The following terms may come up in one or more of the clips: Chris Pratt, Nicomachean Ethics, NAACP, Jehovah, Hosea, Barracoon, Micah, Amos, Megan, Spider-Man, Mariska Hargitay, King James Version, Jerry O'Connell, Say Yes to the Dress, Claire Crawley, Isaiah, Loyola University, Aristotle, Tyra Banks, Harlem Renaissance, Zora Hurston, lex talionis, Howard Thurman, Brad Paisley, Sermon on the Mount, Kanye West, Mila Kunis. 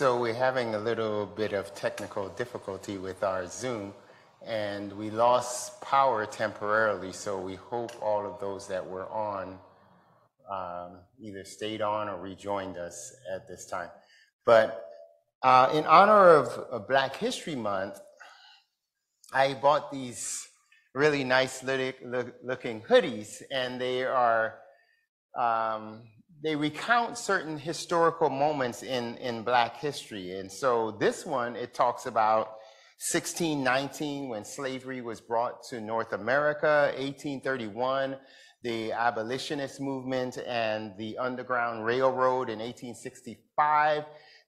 So we're having a little bit of technical difficulty with our Zoom, and we lost power temporarily, so we hope all of those that were on either stayed on or rejoined us at this time. But in honor of Black History Month, I bought these really nice looking hoodies, and they are, they recount certain historical moments in Black history. And so this one, it talks about 1619, when slavery was brought to North America, 1831, the abolitionist movement and the Underground Railroad in 1865,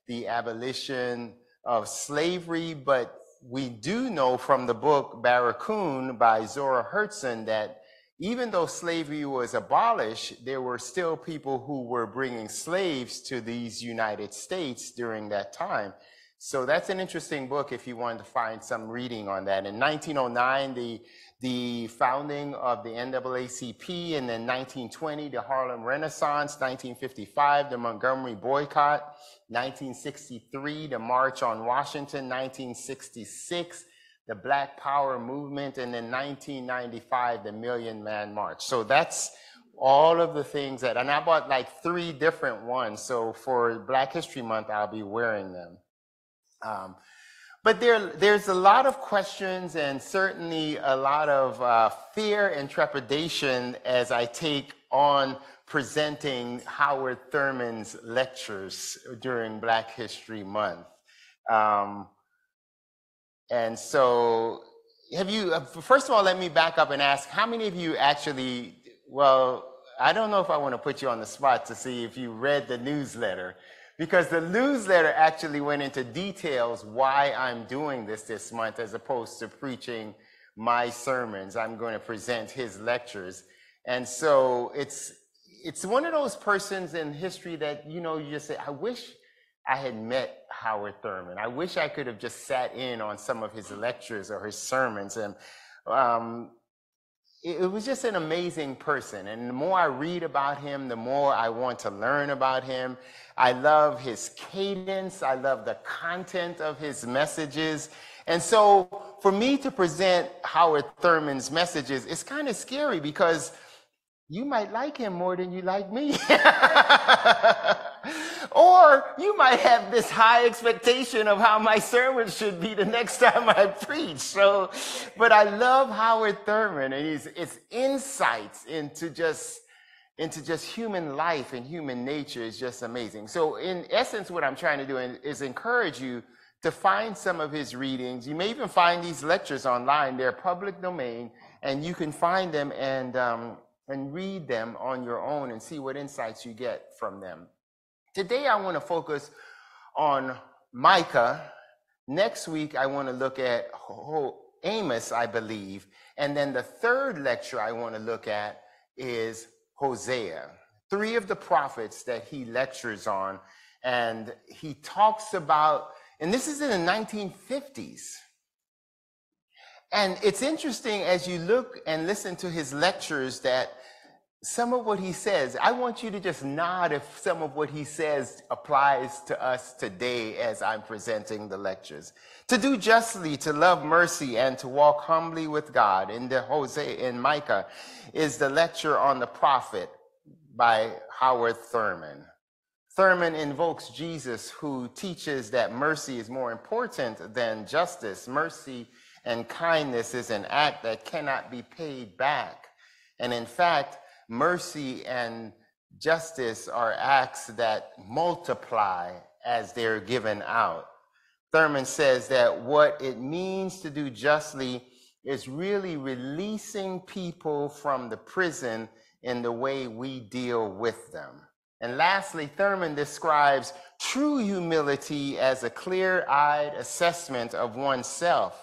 the abolition of slavery. But we do know from the book Barracoon by Zora Hurston that even though slavery was abolished, there were still people who were bringing slaves to these United States during that time. So that's an interesting book if you wanted to find some reading on that. In 1909, the founding of the NAACP, and then 1920, the Harlem Renaissance, 1955, the Montgomery boycott, 1963, the March on Washington, 1966, the Black Power movement, and then 1995, the Million Man March. So that's all of the things that, and I bought like 3 different ones. So for Black History Month, I'll be wearing them. But there's a lot of questions and certainly a lot of fear and trepidation as I take on presenting Howard Thurman's lectures during Black History Month. And so have you, first of all, let me back up and ask, how many of you actually, well, I don't know if I want to put you on the spot to see if you read the newsletter, because the newsletter actually went into details why I'm doing this month, as opposed to preaching my sermons. I'm going to present his lectures. And so it's one of those persons in history that, you know, you just say, I wish I had met Howard Thurman. I wish I could have just sat in on some of his lectures or his sermons. And it was just an amazing person. And the more I read about him, the more I want to learn about him. I love his cadence. I love the content of his messages. And so for me to present Howard Thurman's messages, it's kind of scary, because you might like him more than you like me. Or you might have this high expectation of how my sermon should be the next time I preach. So, but I love Howard Thurman and his insights into just human life and human nature is just amazing. So in essence, what I'm trying to do is encourage you to find some of his readings. You may even find these lectures online. They're public domain, and you can find them and read them on your own and see what insights you get from them. Today, I want to focus on Micah. Next week, I want to look at Amos, I believe. And then the third lecture I want to look at is Hosea. 3 of the prophets that he lectures on. And he talks about, and this is in the 1950s. And it's interesting as you look and listen to his lectures that some of what he says, I want you to just nod if some of what he says applies to us today as I'm presenting the lectures. To do justly, to love mercy, and to walk humbly with God. In Micah is the lecture on the prophet by Howard Thurman. Thurman invokes Jesus, who teaches that mercy is more important than justice. Mercy and kindness is an act that cannot be paid back. And in fact, mercy and justice are acts that multiply as they're given out. Thurman says that what it means to do justly is really releasing people from the prison in the way we deal with them. And lastly, Thurman describes true humility as a clear-eyed assessment of oneself,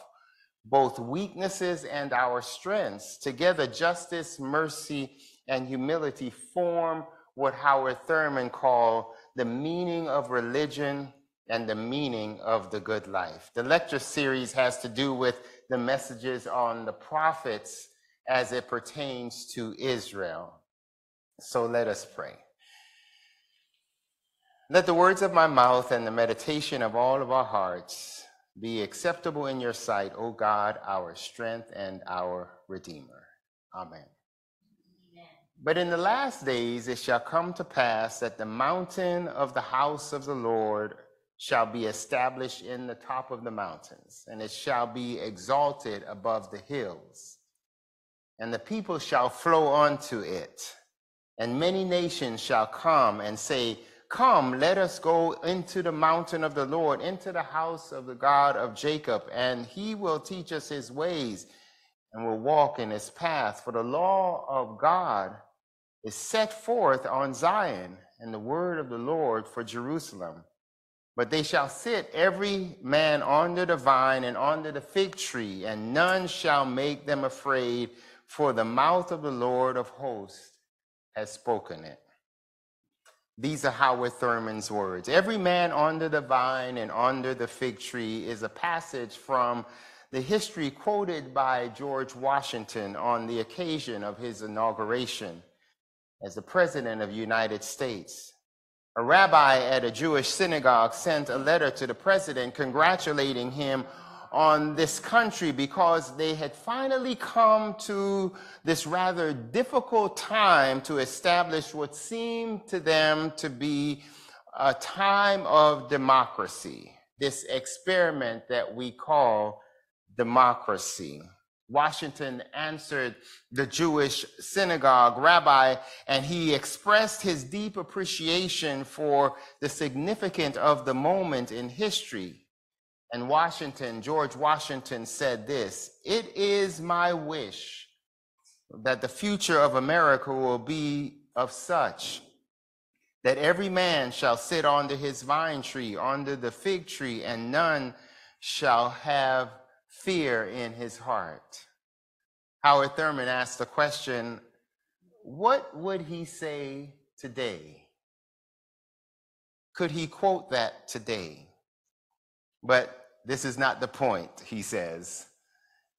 both weaknesses and our strengths. Together, justice, mercy, and humility form what Howard Thurman called the meaning of religion and the meaning of the good life. The lecture series has to do with the messages on the prophets as it pertains to Israel. So let us pray. Let the words of my mouth and the meditation of all of our hearts be acceptable in your sight, O God, our strength and our Redeemer. Amen. Amen. But in the last days it shall come to pass that the mountain of the house of the Lord shall be established in the top of the mountains, and it shall be exalted above the hills, and the people shall flow unto it, and many nations shall come and say, Come, let us go into the mountain of the Lord, into the house of the God of Jacob, and he will teach us his ways, and will walk in his path. For the law of God is set forth on Zion, and the word of the Lord for Jerusalem. But they shall sit every man under the vine and under the fig tree, and none shall make them afraid, for the mouth of the Lord of hosts has spoken it. These are Howard Thurman's words. Every man under the vine and under the fig tree is a passage from the history quoted by George Washington on the occasion of his inauguration as the President of the United States. A rabbi at a Jewish synagogue sent a letter to the president congratulating him on this country because they had finally come to this rather difficult time to establish what seemed to them to be a time of democracy, this experiment that we call democracy. Washington answered the Jewish synagogue rabbi, and he expressed his deep appreciation for the significance of the moment in history. And George Washington said this, "It is my wish that the future of America will be of such that every man shall sit under his vine tree, under the fig tree, and none shall have fear in his heart." Howard Thurman asked the question, what would he say today? Could he quote that today? But this is not the point, he says.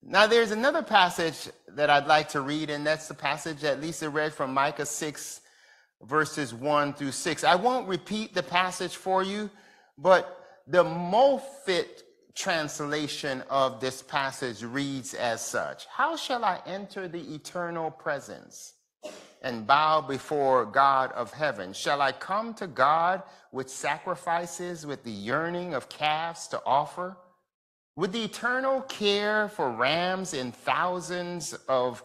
Now there's another passage that I'd like to read, and that's the passage that Lisa read from Micah 6, verses 1-6. I won't repeat the passage for you, but the Moffat translation of this passage reads as such: How shall I enter the eternal presence and bow before God of heaven? Shall I come to God with sacrifices, with the yearning of calves to offer? With the eternal care for rams in thousands of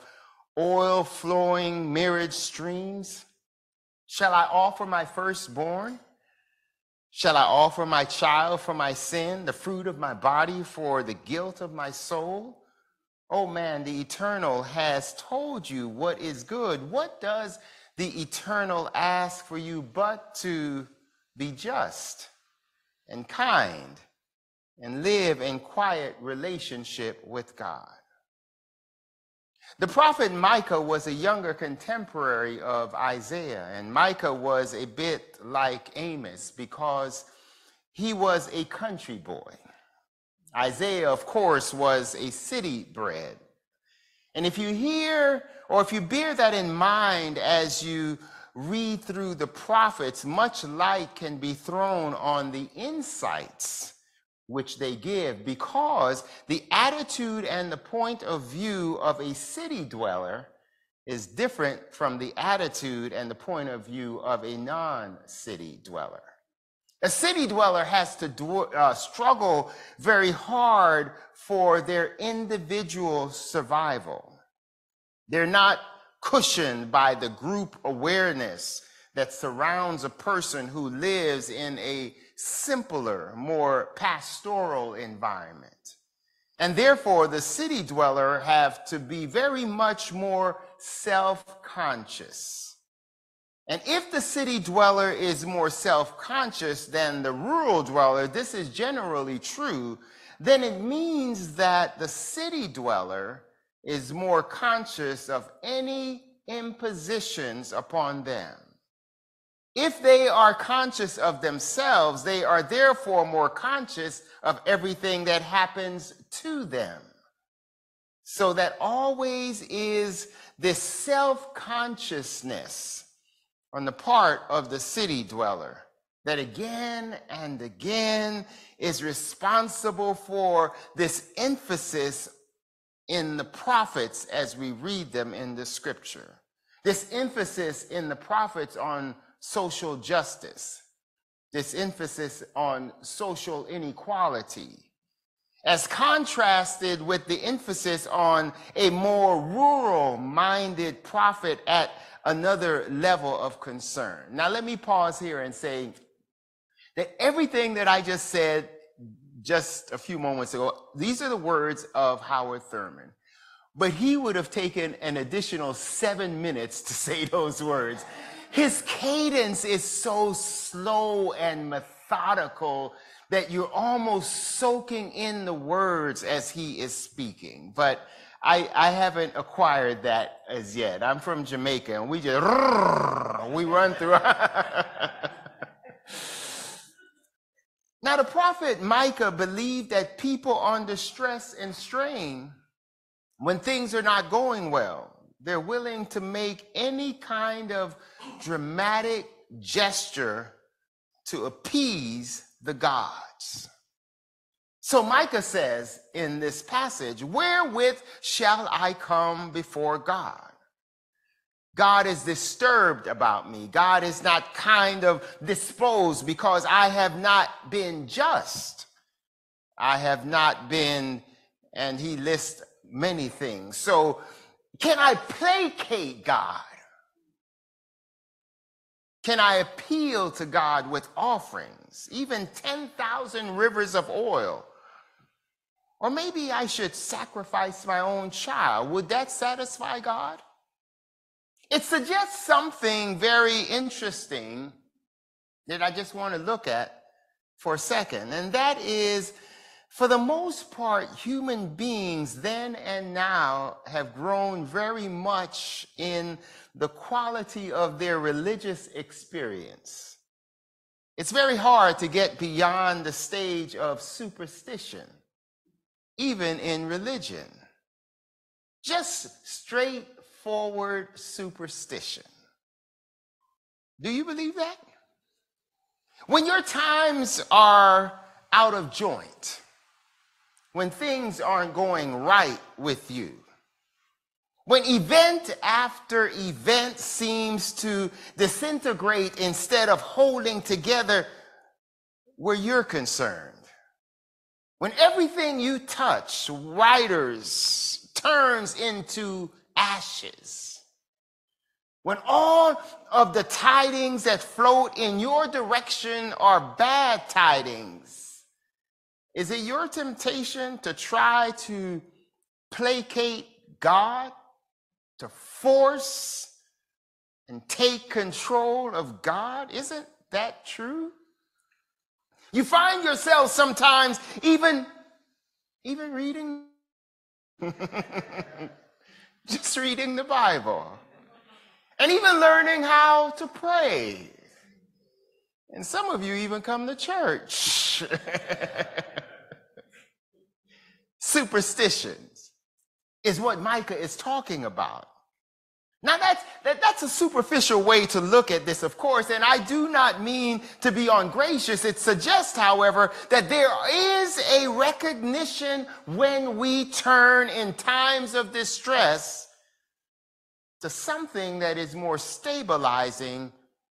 oil flowing myriad streams? Shall I offer my firstborn? Shall I offer my child for my sin, the fruit of my body for the guilt of my soul? Oh man, the eternal has told you what is good. What does the eternal ask for you but to be just and kind and live in quiet relationship with God? The prophet Micah was a younger contemporary of Isaiah, and Micah was a bit like Amos because he was a country boy. Isaiah, of course, was a city bred. And if you bear that in mind as you read through the prophets, much light can be thrown on the insights which they give, because the attitude and the point of view of a city dweller is different from the attitude and the point of view of a non-city dweller. A city dweller has to struggle very hard for their individual survival. They're not cushioned by the group awareness that surrounds a person who lives in a simpler, more pastoral environment. And therefore, the city dweller have to be very much more self-conscious. And if the city dweller is more self-conscious than the rural dweller, this is generally true, then it means that the city dweller is more conscious of any impositions upon them. If they are conscious of themselves, they are therefore more conscious of everything that happens to them. So that always is this self-consciousness on the part of the city dweller that again and again is responsible for this emphasis in the prophets as we read them in the scripture. This emphasis in the prophets on social justice, this emphasis on social inequality, as contrasted with the emphasis on a more rural-minded prophet at another level of concern. Now, let me pause here and say that everything that I just said just a few moments ago, these are the words of Howard Thurman. But he would have taken an additional 7 minutes to say those words. His cadence is so slow and methodical that you're almost soaking in the words as he is speaking. But I haven't acquired that as yet. I'm from Jamaica, and we just run through. Now, the prophet Micah believed that people under stress and strain, when things are not going well, they're willing to make any kind of dramatic gesture to appease the gods. So Micah says in this passage, "Wherewith shall I come before God? God is disturbed about me. God is not kind of disposed because I have not been just. I have not been," and he lists many things. So can I placate God? Can I appeal to God with offerings, even 10,000 rivers of oil? Or maybe I should sacrifice my own child. Would that satisfy God? It suggests something very interesting that I just want to look at for a second, and that is, for the most part, human beings then and now have grown very much in the quality of their religious experience. It's very hard to get beyond the stage of superstition, even in religion. Just straightforward superstition. Do you believe that? When your times are out of joint, when things aren't going right with you, when event after event seems to disintegrate instead of holding together where you're concerned, when everything you touch, turns into ashes, when all of the tidings that float in your direction are bad tidings, is it your temptation to try to placate God, to force and take control of God? Isn't that true? You find yourself sometimes even reading, just reading the Bible, and even learning how to pray. And some of you even come to church. Superstitions is what Micah is talking about. Now that's a superficial way to look at this, of course, and I do not mean to be ungracious. It suggests, however, that there is a recognition when we turn in times of distress to something that is more stabilizing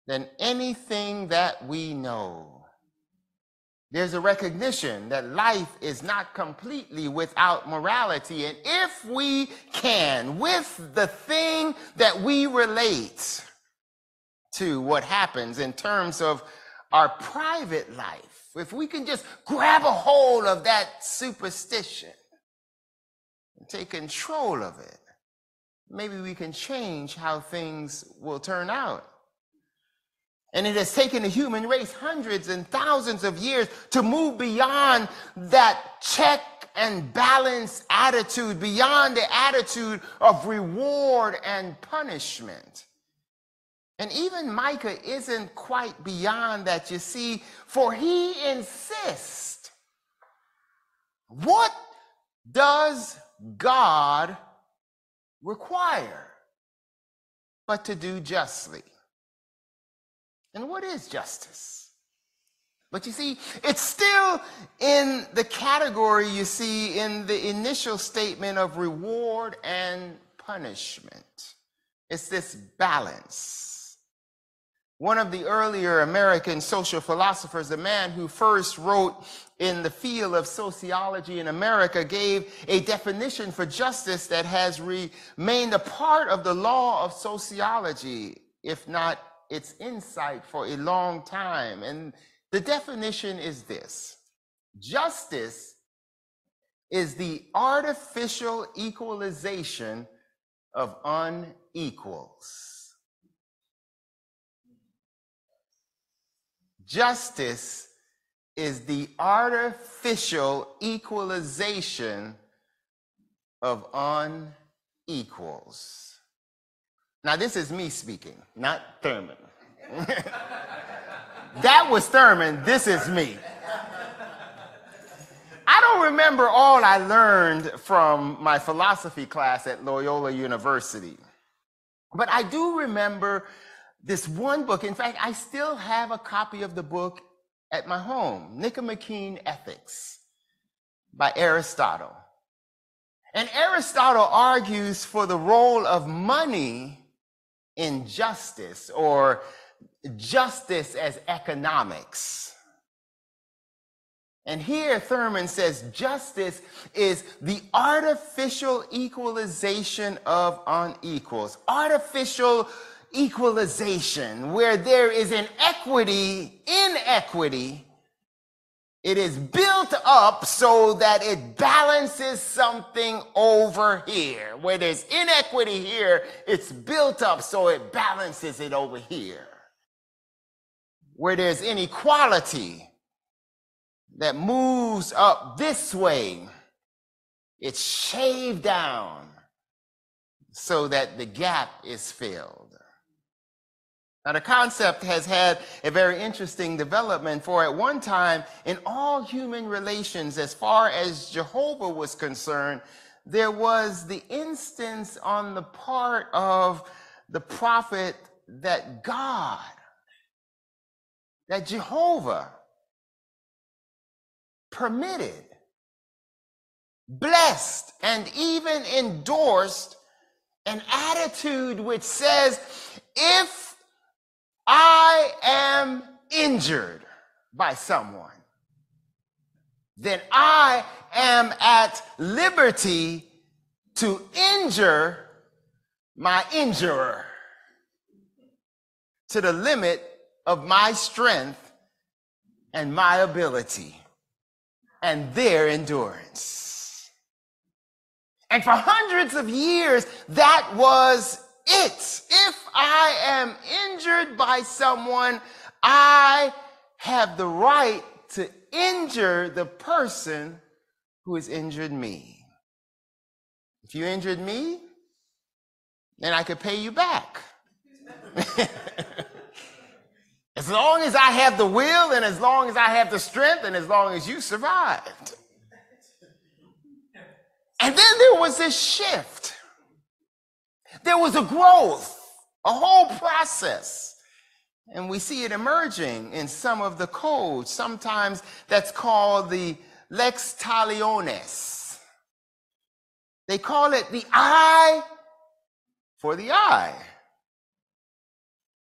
than anything that we know. There's a recognition that life is not completely without morality, and if we can, with the thing that we relate to what happens in terms of our private life, if we can just grab a hold of that superstition and take control of it, maybe we can change how things will turn out. And it has taken the human race hundreds and thousands of years to move beyond that check and balance attitude, beyond the attitude of reward and punishment. And even Micah isn't quite beyond that, you see, for he insists. What does God require but to do justly? And what is justice? But you see, it's still in the category you see in the initial statement of reward and punishment. It's this balance. One of the earlier American social philosophers, the man who first wrote in the field of sociology in America, gave a definition for justice that has remained a part of the law of sociology, if not its insight, for a long time. And the definition is this: justice is the artificial equalization of unequals. Justice is the artificial equalization of unequals. Now, this is me speaking, not Thurman. That was Thurman, this is me. I don't remember all I learned from my philosophy class at Loyola University, but I do remember this one book. In fact, I still have a copy of the book at my home, Nicomachean Ethics by Aristotle. And Aristotle argues for the role of money in justice, or justice as economics. And here Thurman says justice is the artificial equalization of unequals. Artificial equalization, where there is an equity, inequity, it is built up so that it balances something over here. Where there's inequity here, it's built up so it balances it over here. Where there's inequality that moves up this way, it's shaved down so that the gap is filled. Now, the concept has had a very interesting development, for at one time, in all human relations, as far as Jehovah was concerned, there was the instance on the part of the prophet that God, that Jehovah permitted, blessed, and even endorsed an attitude which says, if I am injured by someone, then I am at liberty to injure my injurer to the limit of my strength and my ability and their endurance. And for hundreds of years, that was it. If I am injured by someone, I have the right to injure the person who has injured me. If you injured me, then I could pay you back. As long as I have the will, and as long as I have the strength, and as long as you survived. And then there was this shift. There was a growth, a whole process. And we see it emerging in some of the codes. Sometimes that's called the lex talionis. They call it the eye for the eye,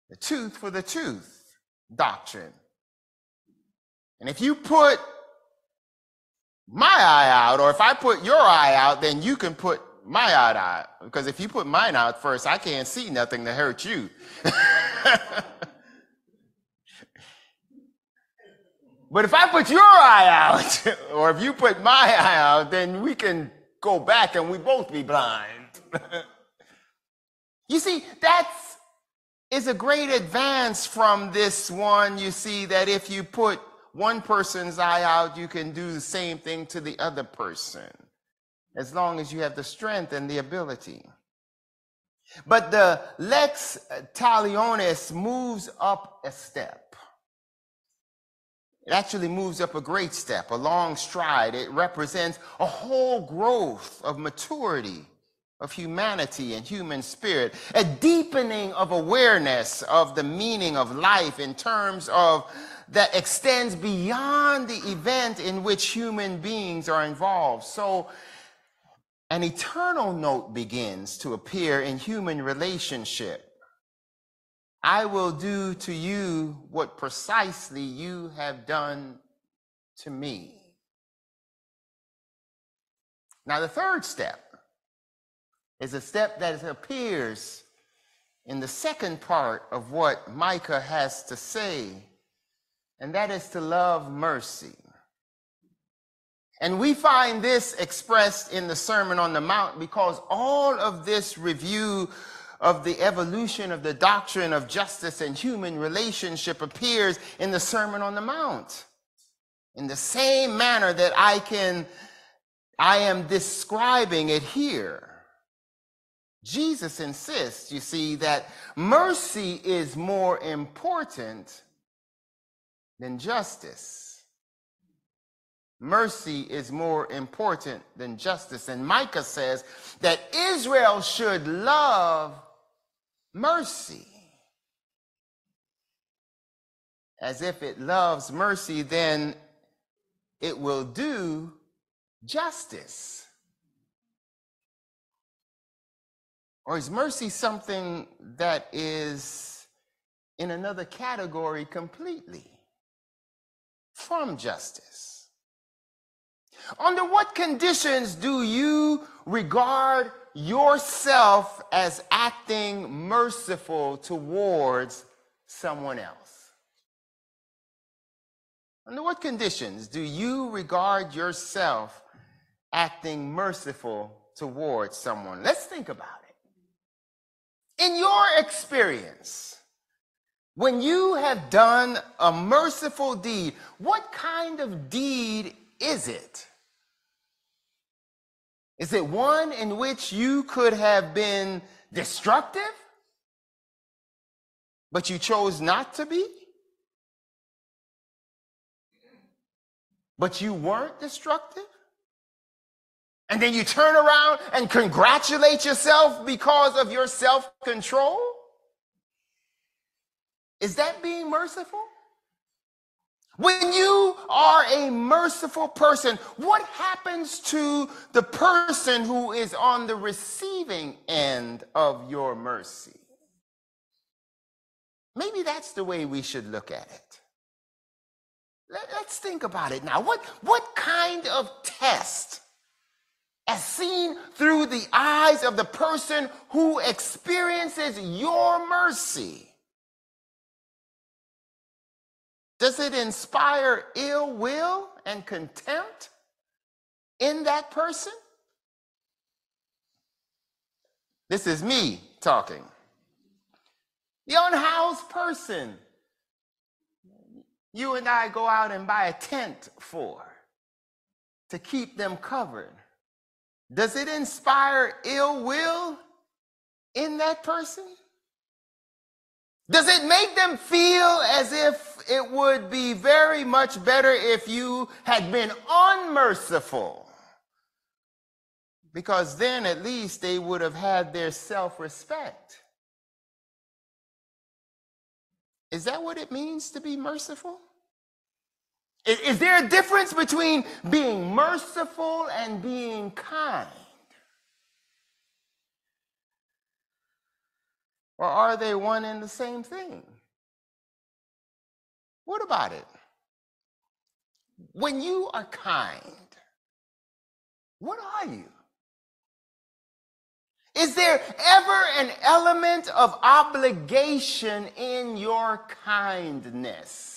the tooth for the tooth doctrine. And if you put my eye out, or if I put your eye out, then you can put my eye out, because if you put mine out first, I can't see nothing to hurt you. But if I put your eye out, or if you put my eye out, then we can go back and we both be blind. You see, that's is a great advance from this one, you see, that if you put one person's eye out, you can do the same thing to the other person, as long as you have the strength and the ability. But the lex talionis moves up a step. It actually moves up a great step, a long stride. It represents a whole growth of maturity of humanity and human spirit, a deepening of awareness of the meaning of life in terms of that extends beyond the event in which human beings are involved. So an eternal note begins to appear in human relationship. I will do to you what precisely you have done to me. Now, the third step is a step that appears in the second part of what Micah has to say, and that is to love mercy. And we find this expressed in the Sermon on the Mount, because all of this review of the evolution of the doctrine of justice and human relationship appears in the Sermon on the Mount. In the same manner that I am describing it here. Jesus insists, you see, that mercy is more important than justice. Mercy is more important than justice. And Micah says that Israel should love mercy. As if it loves mercy, then it will do justice. Or is mercy something that is in another category completely from justice? Under what conditions do you regard yourself as acting merciful towards someone else? Under what conditions do you regard yourself acting merciful towards someone? Let's think about it. In your experience, when you have done a merciful deed, what kind of deed is it? Is it one in which you could have been destructive, but you chose not to be? But you weren't destructive? And then you turn around and congratulate yourself because of your self-control? Is that being merciful? When you are a merciful person, what happens to the person who is on the receiving end of your mercy? Maybe that's the way we should look at it. Let's think about it now. What kind of test, as seen through the eyes of the person who experiences your mercy, does it inspire ill will and contempt in that person? This is me talking. The unhoused person you and I go out and buy a tent for, to keep them covered. Does it inspire ill will in that person? Does it make them feel as if it would be very much better if you had been unmerciful? Because then at least they would have had their self-respect. Is that what it means to be merciful? Is there a difference between being merciful and being kind? Or are they one and the same thing? What about it? When you are kind, what are you? Is there ever an element of obligation in your kindness?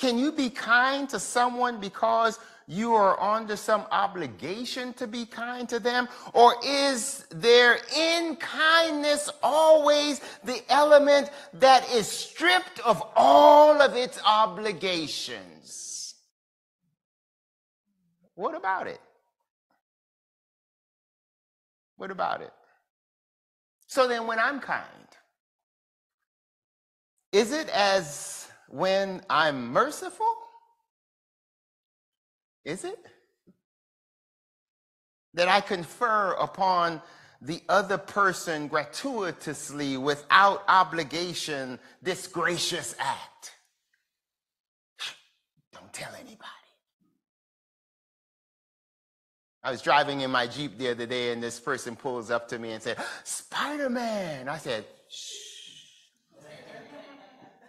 Can you be kind to someone because you are under some obligation to be kind to them? Or is there in kindness always the element that is stripped of all of its obligations? What about it? What about it? So then when I'm kind, is it as when I'm merciful? Is it that I confer upon the other person gratuitously, without obligation, this gracious act. Don't tell anybody. I was driving in my Jeep the other day, and this person pulls up to me and said, "Spider-Man." I said, "Shh,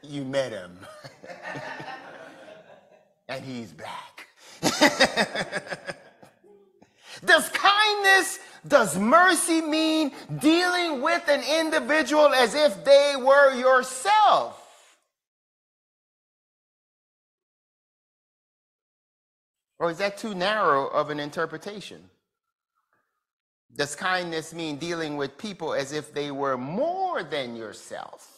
you met him." And he's black. Does kindness, does mercy mean dealing with an individual as if they were yourself? Or is that too narrow of an interpretation? Does kindness mean dealing with people as if they were more than yourself?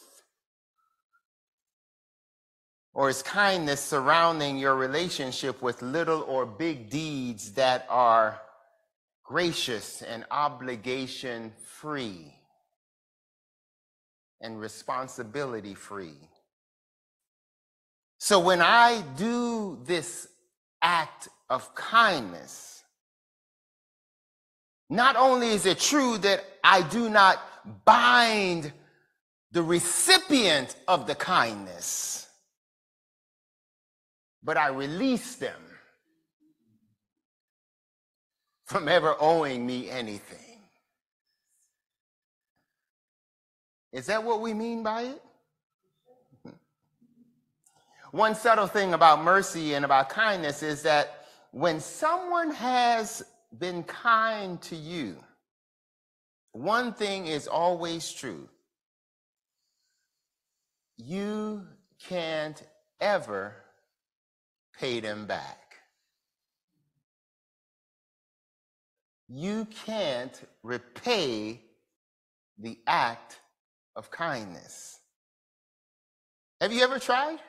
Or is kindness surrounding your relationship with little or big deeds that are gracious and obligation-free and responsibility-free? So when I do this act of kindness, not only is it true that I do not bind the recipient of the kindness, but I release them from ever owing me anything. Is that what we mean by it? One subtle thing about mercy and about kindness is that when someone has been kind to you, one thing is always true. You can't ever pay them back. You can't repay the act of kindness. Have you ever tried?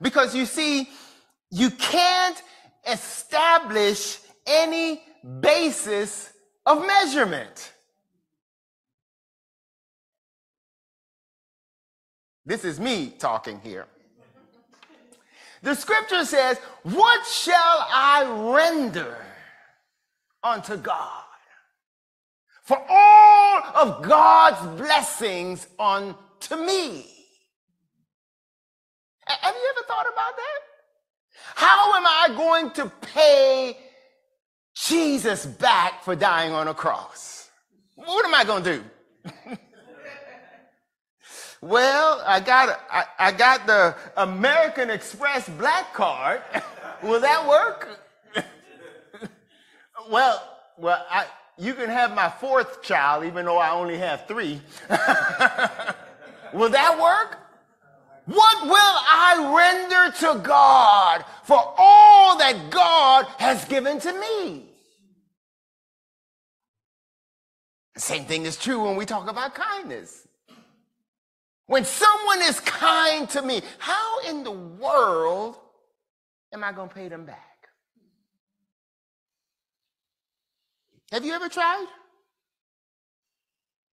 Because you see, you can't establish any basis of measurement. This is me talking here. The scripture says, "What shall I render unto God for all of God's blessings unto me?" Have you ever thought about that? How am I going to pay Jesus back for dying on a cross? What am I going to do? Well, I got the American Express black card. Will that work? Well, you can have my fourth child, even though I only have three. Will that work? What will I render to God for all that God has given to me? The same thing is true when we talk about kindness. When someone is kind to me, how in the world am I going to pay them back? Have you ever tried?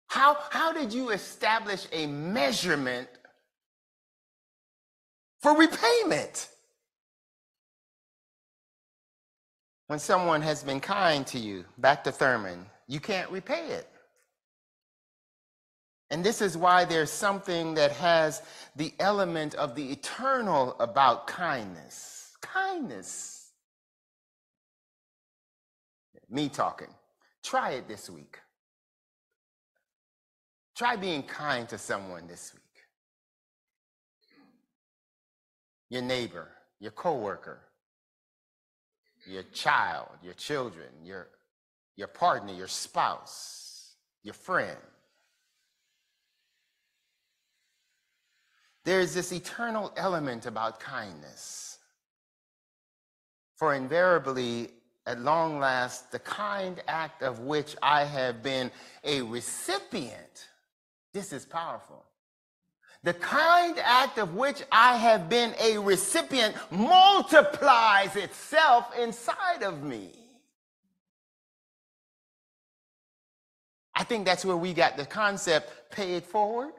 How did you establish a measurement for repayment? When someone has been kind to you, back to Thurman, you can't repay it. And this is why there's something that has the element of the eternal about kindness. Kindness. Me talking. Try it this week. Try being kind to someone this week. Your neighbor, your coworker, your child, your children, your partner, your spouse, your friend. There is this eternal element about kindness. For invariably, at long last, the kind act of which I have been a recipient, this is powerful. The kind act of which I have been a recipient multiplies itself inside of me. I think that's where we got the concept, pay it forward.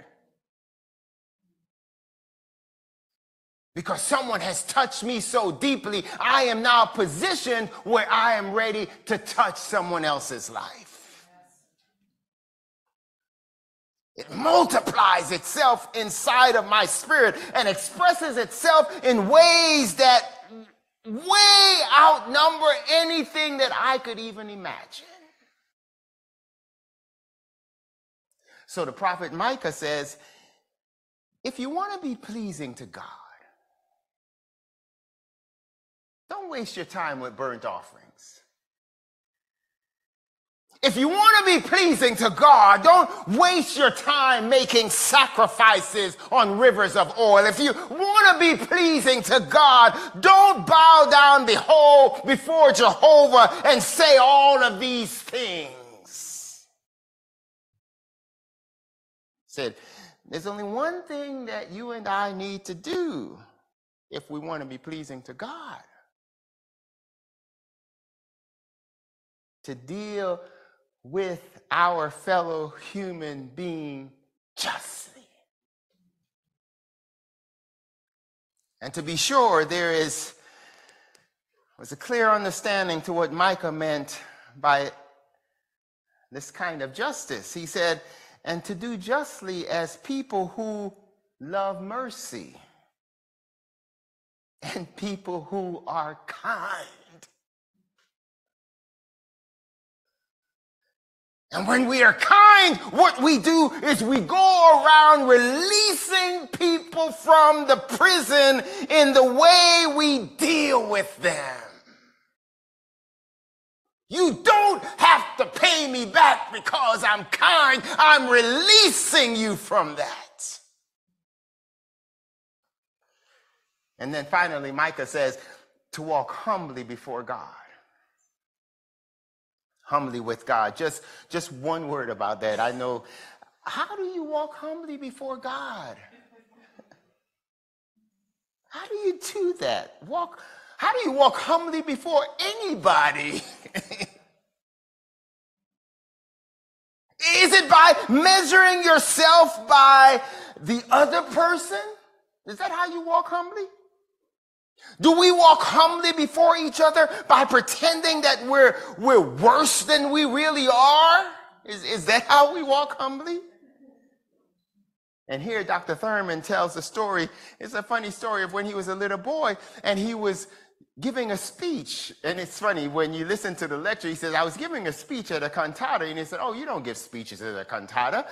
Because someone has touched me so deeply, I am now positioned where I am ready to touch someone else's life. It multiplies itself inside of my spirit and expresses itself in ways that way outnumber anything that I could even imagine. So the prophet Micah says, if you want to be pleasing to God, don't waste your time with burnt offerings. If you want to be pleasing to God, don't waste your time making sacrifices on rivers of oil. If you want to be pleasing to God, don't bow down before Jehovah and say all of these things. Said, there's only one thing that you and I need to do if we want to be pleasing to God. To deal with our fellow human being justly. And to be sure, there was a clear understanding to what Micah meant by this kind of justice. He said, and to do justly as people who love mercy and people who are kind. And when we are kind, what we do is we go around releasing people from the prison in the way we deal with them. You don't have to pay me back because I'm kind. I'm releasing you from that. And then finally, Micah says to walk humbly before God. Humbly with God. Just one word about that. I know. How do you walk humbly before God? How do you do that? How do you walk humbly before anybody? Is it by measuring yourself by the other person? Is that how you walk humbly? Do we walk humbly before each other by pretending that we're worse than we really are? Is that how we walk humbly? And here Dr. Thurman tells a story. It's a funny story of when he was a little boy and he was giving a speech. And it's funny, when you listen to the lecture, he says, I was giving a speech at a cantata. And he said, oh, you don't give speeches at a cantata.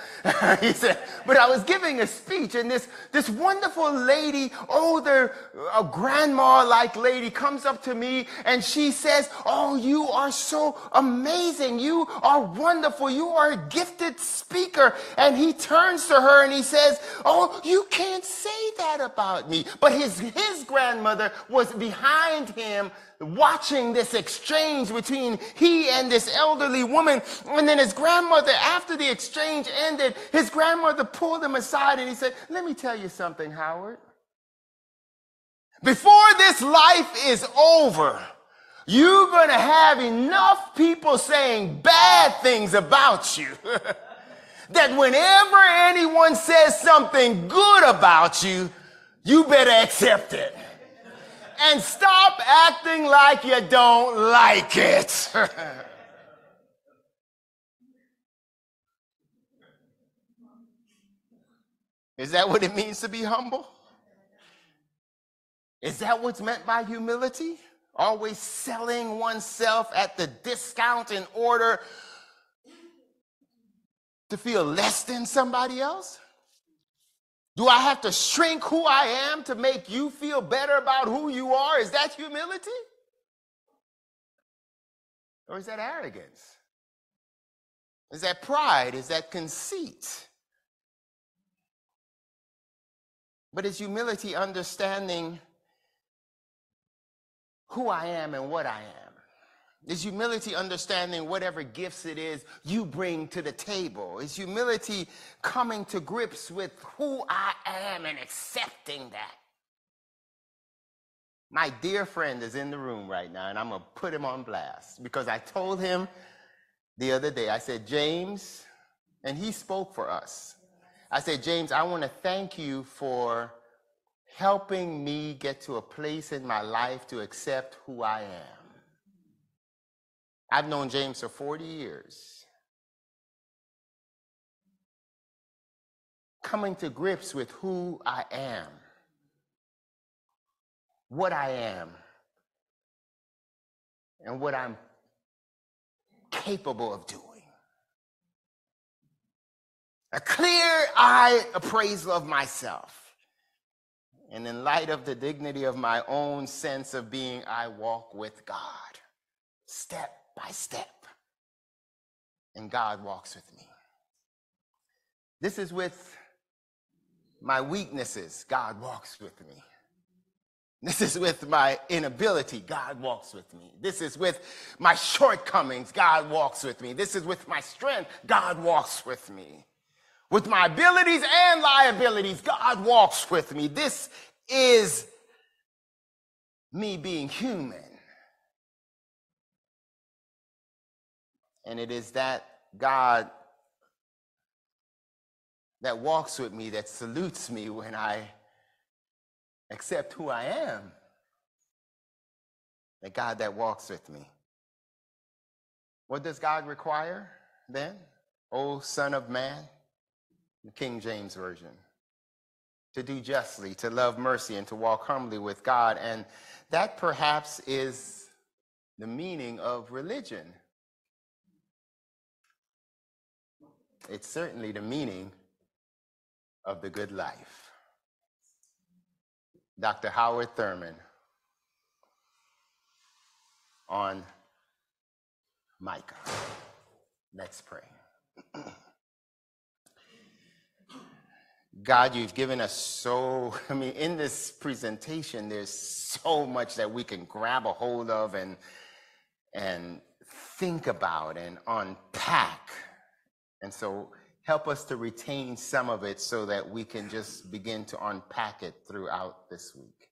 He said, but I was giving a speech. And this wonderful lady, older, a grandma-like lady, comes up to me and she says, oh, you are so amazing. You are wonderful. You are a gifted speaker. And he turns to her and he says, oh, you can't say that about me. But his grandmother was behind him watching this exchange between he and this elderly woman. And then his grandmother, after the exchange ended, his grandmother pulled him aside and he said, let me tell you something, Howard. Before this life is over, you're going to have enough people saying bad things about you that whenever anyone says something good about you, you better accept it. And stop acting like you don't like it. Is that what it means to be humble? Is that what's meant by humility? Always selling oneself at the discount in order to feel less than somebody else? Do I have to shrink who I am to make you feel better about who you are? Is that humility? Or is that arrogance? Is that pride? Is that conceit? But is humility understanding who I am and what I am? Is humility understanding whatever gifts it is you bring to the table? Is humility coming to grips with who I am and accepting that? My dear friend is in the room right now, and I'm going to put him on blast because I told him the other day, I said, James, and he spoke for us. I said, James, I want to thank you for helping me get to a place in my life to accept who I am. I've known James for 40 years. Coming to grips with who I am, what I am, and what I'm capable of doing. A clear-eyed appraisal of myself. And in light of the dignity of my own sense of being, I walk with God step by step. And God walks with me. This is with my weaknesses. God walks with me. This is with my inability. God walks with me. This is with my shortcomings. God walks with me. This is with my strength. God walks with me. With my abilities and liabilities, God walks with me. This is me being human. And it is that God that walks with me, that salutes me when I accept who I am. The God that walks with me. What does God require then? O Son of Man, the King James Version, to do justly, to love mercy, and to walk humbly with God. And that perhaps is the meaning of religion. It's certainly the meaning of the good life. Dr. Howard Thurman on Micah. Let's pray. God, you've given us so, in this presentation, there's so much that we can grab a hold of and think about and unpack. And so help us to retain some of it so that we can just begin to unpack it throughout this week.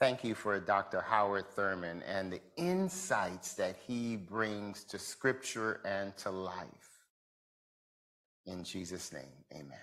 Thank you for Dr. Howard Thurman and the insights that he brings to Scripture and to life. In Jesus' name, amen.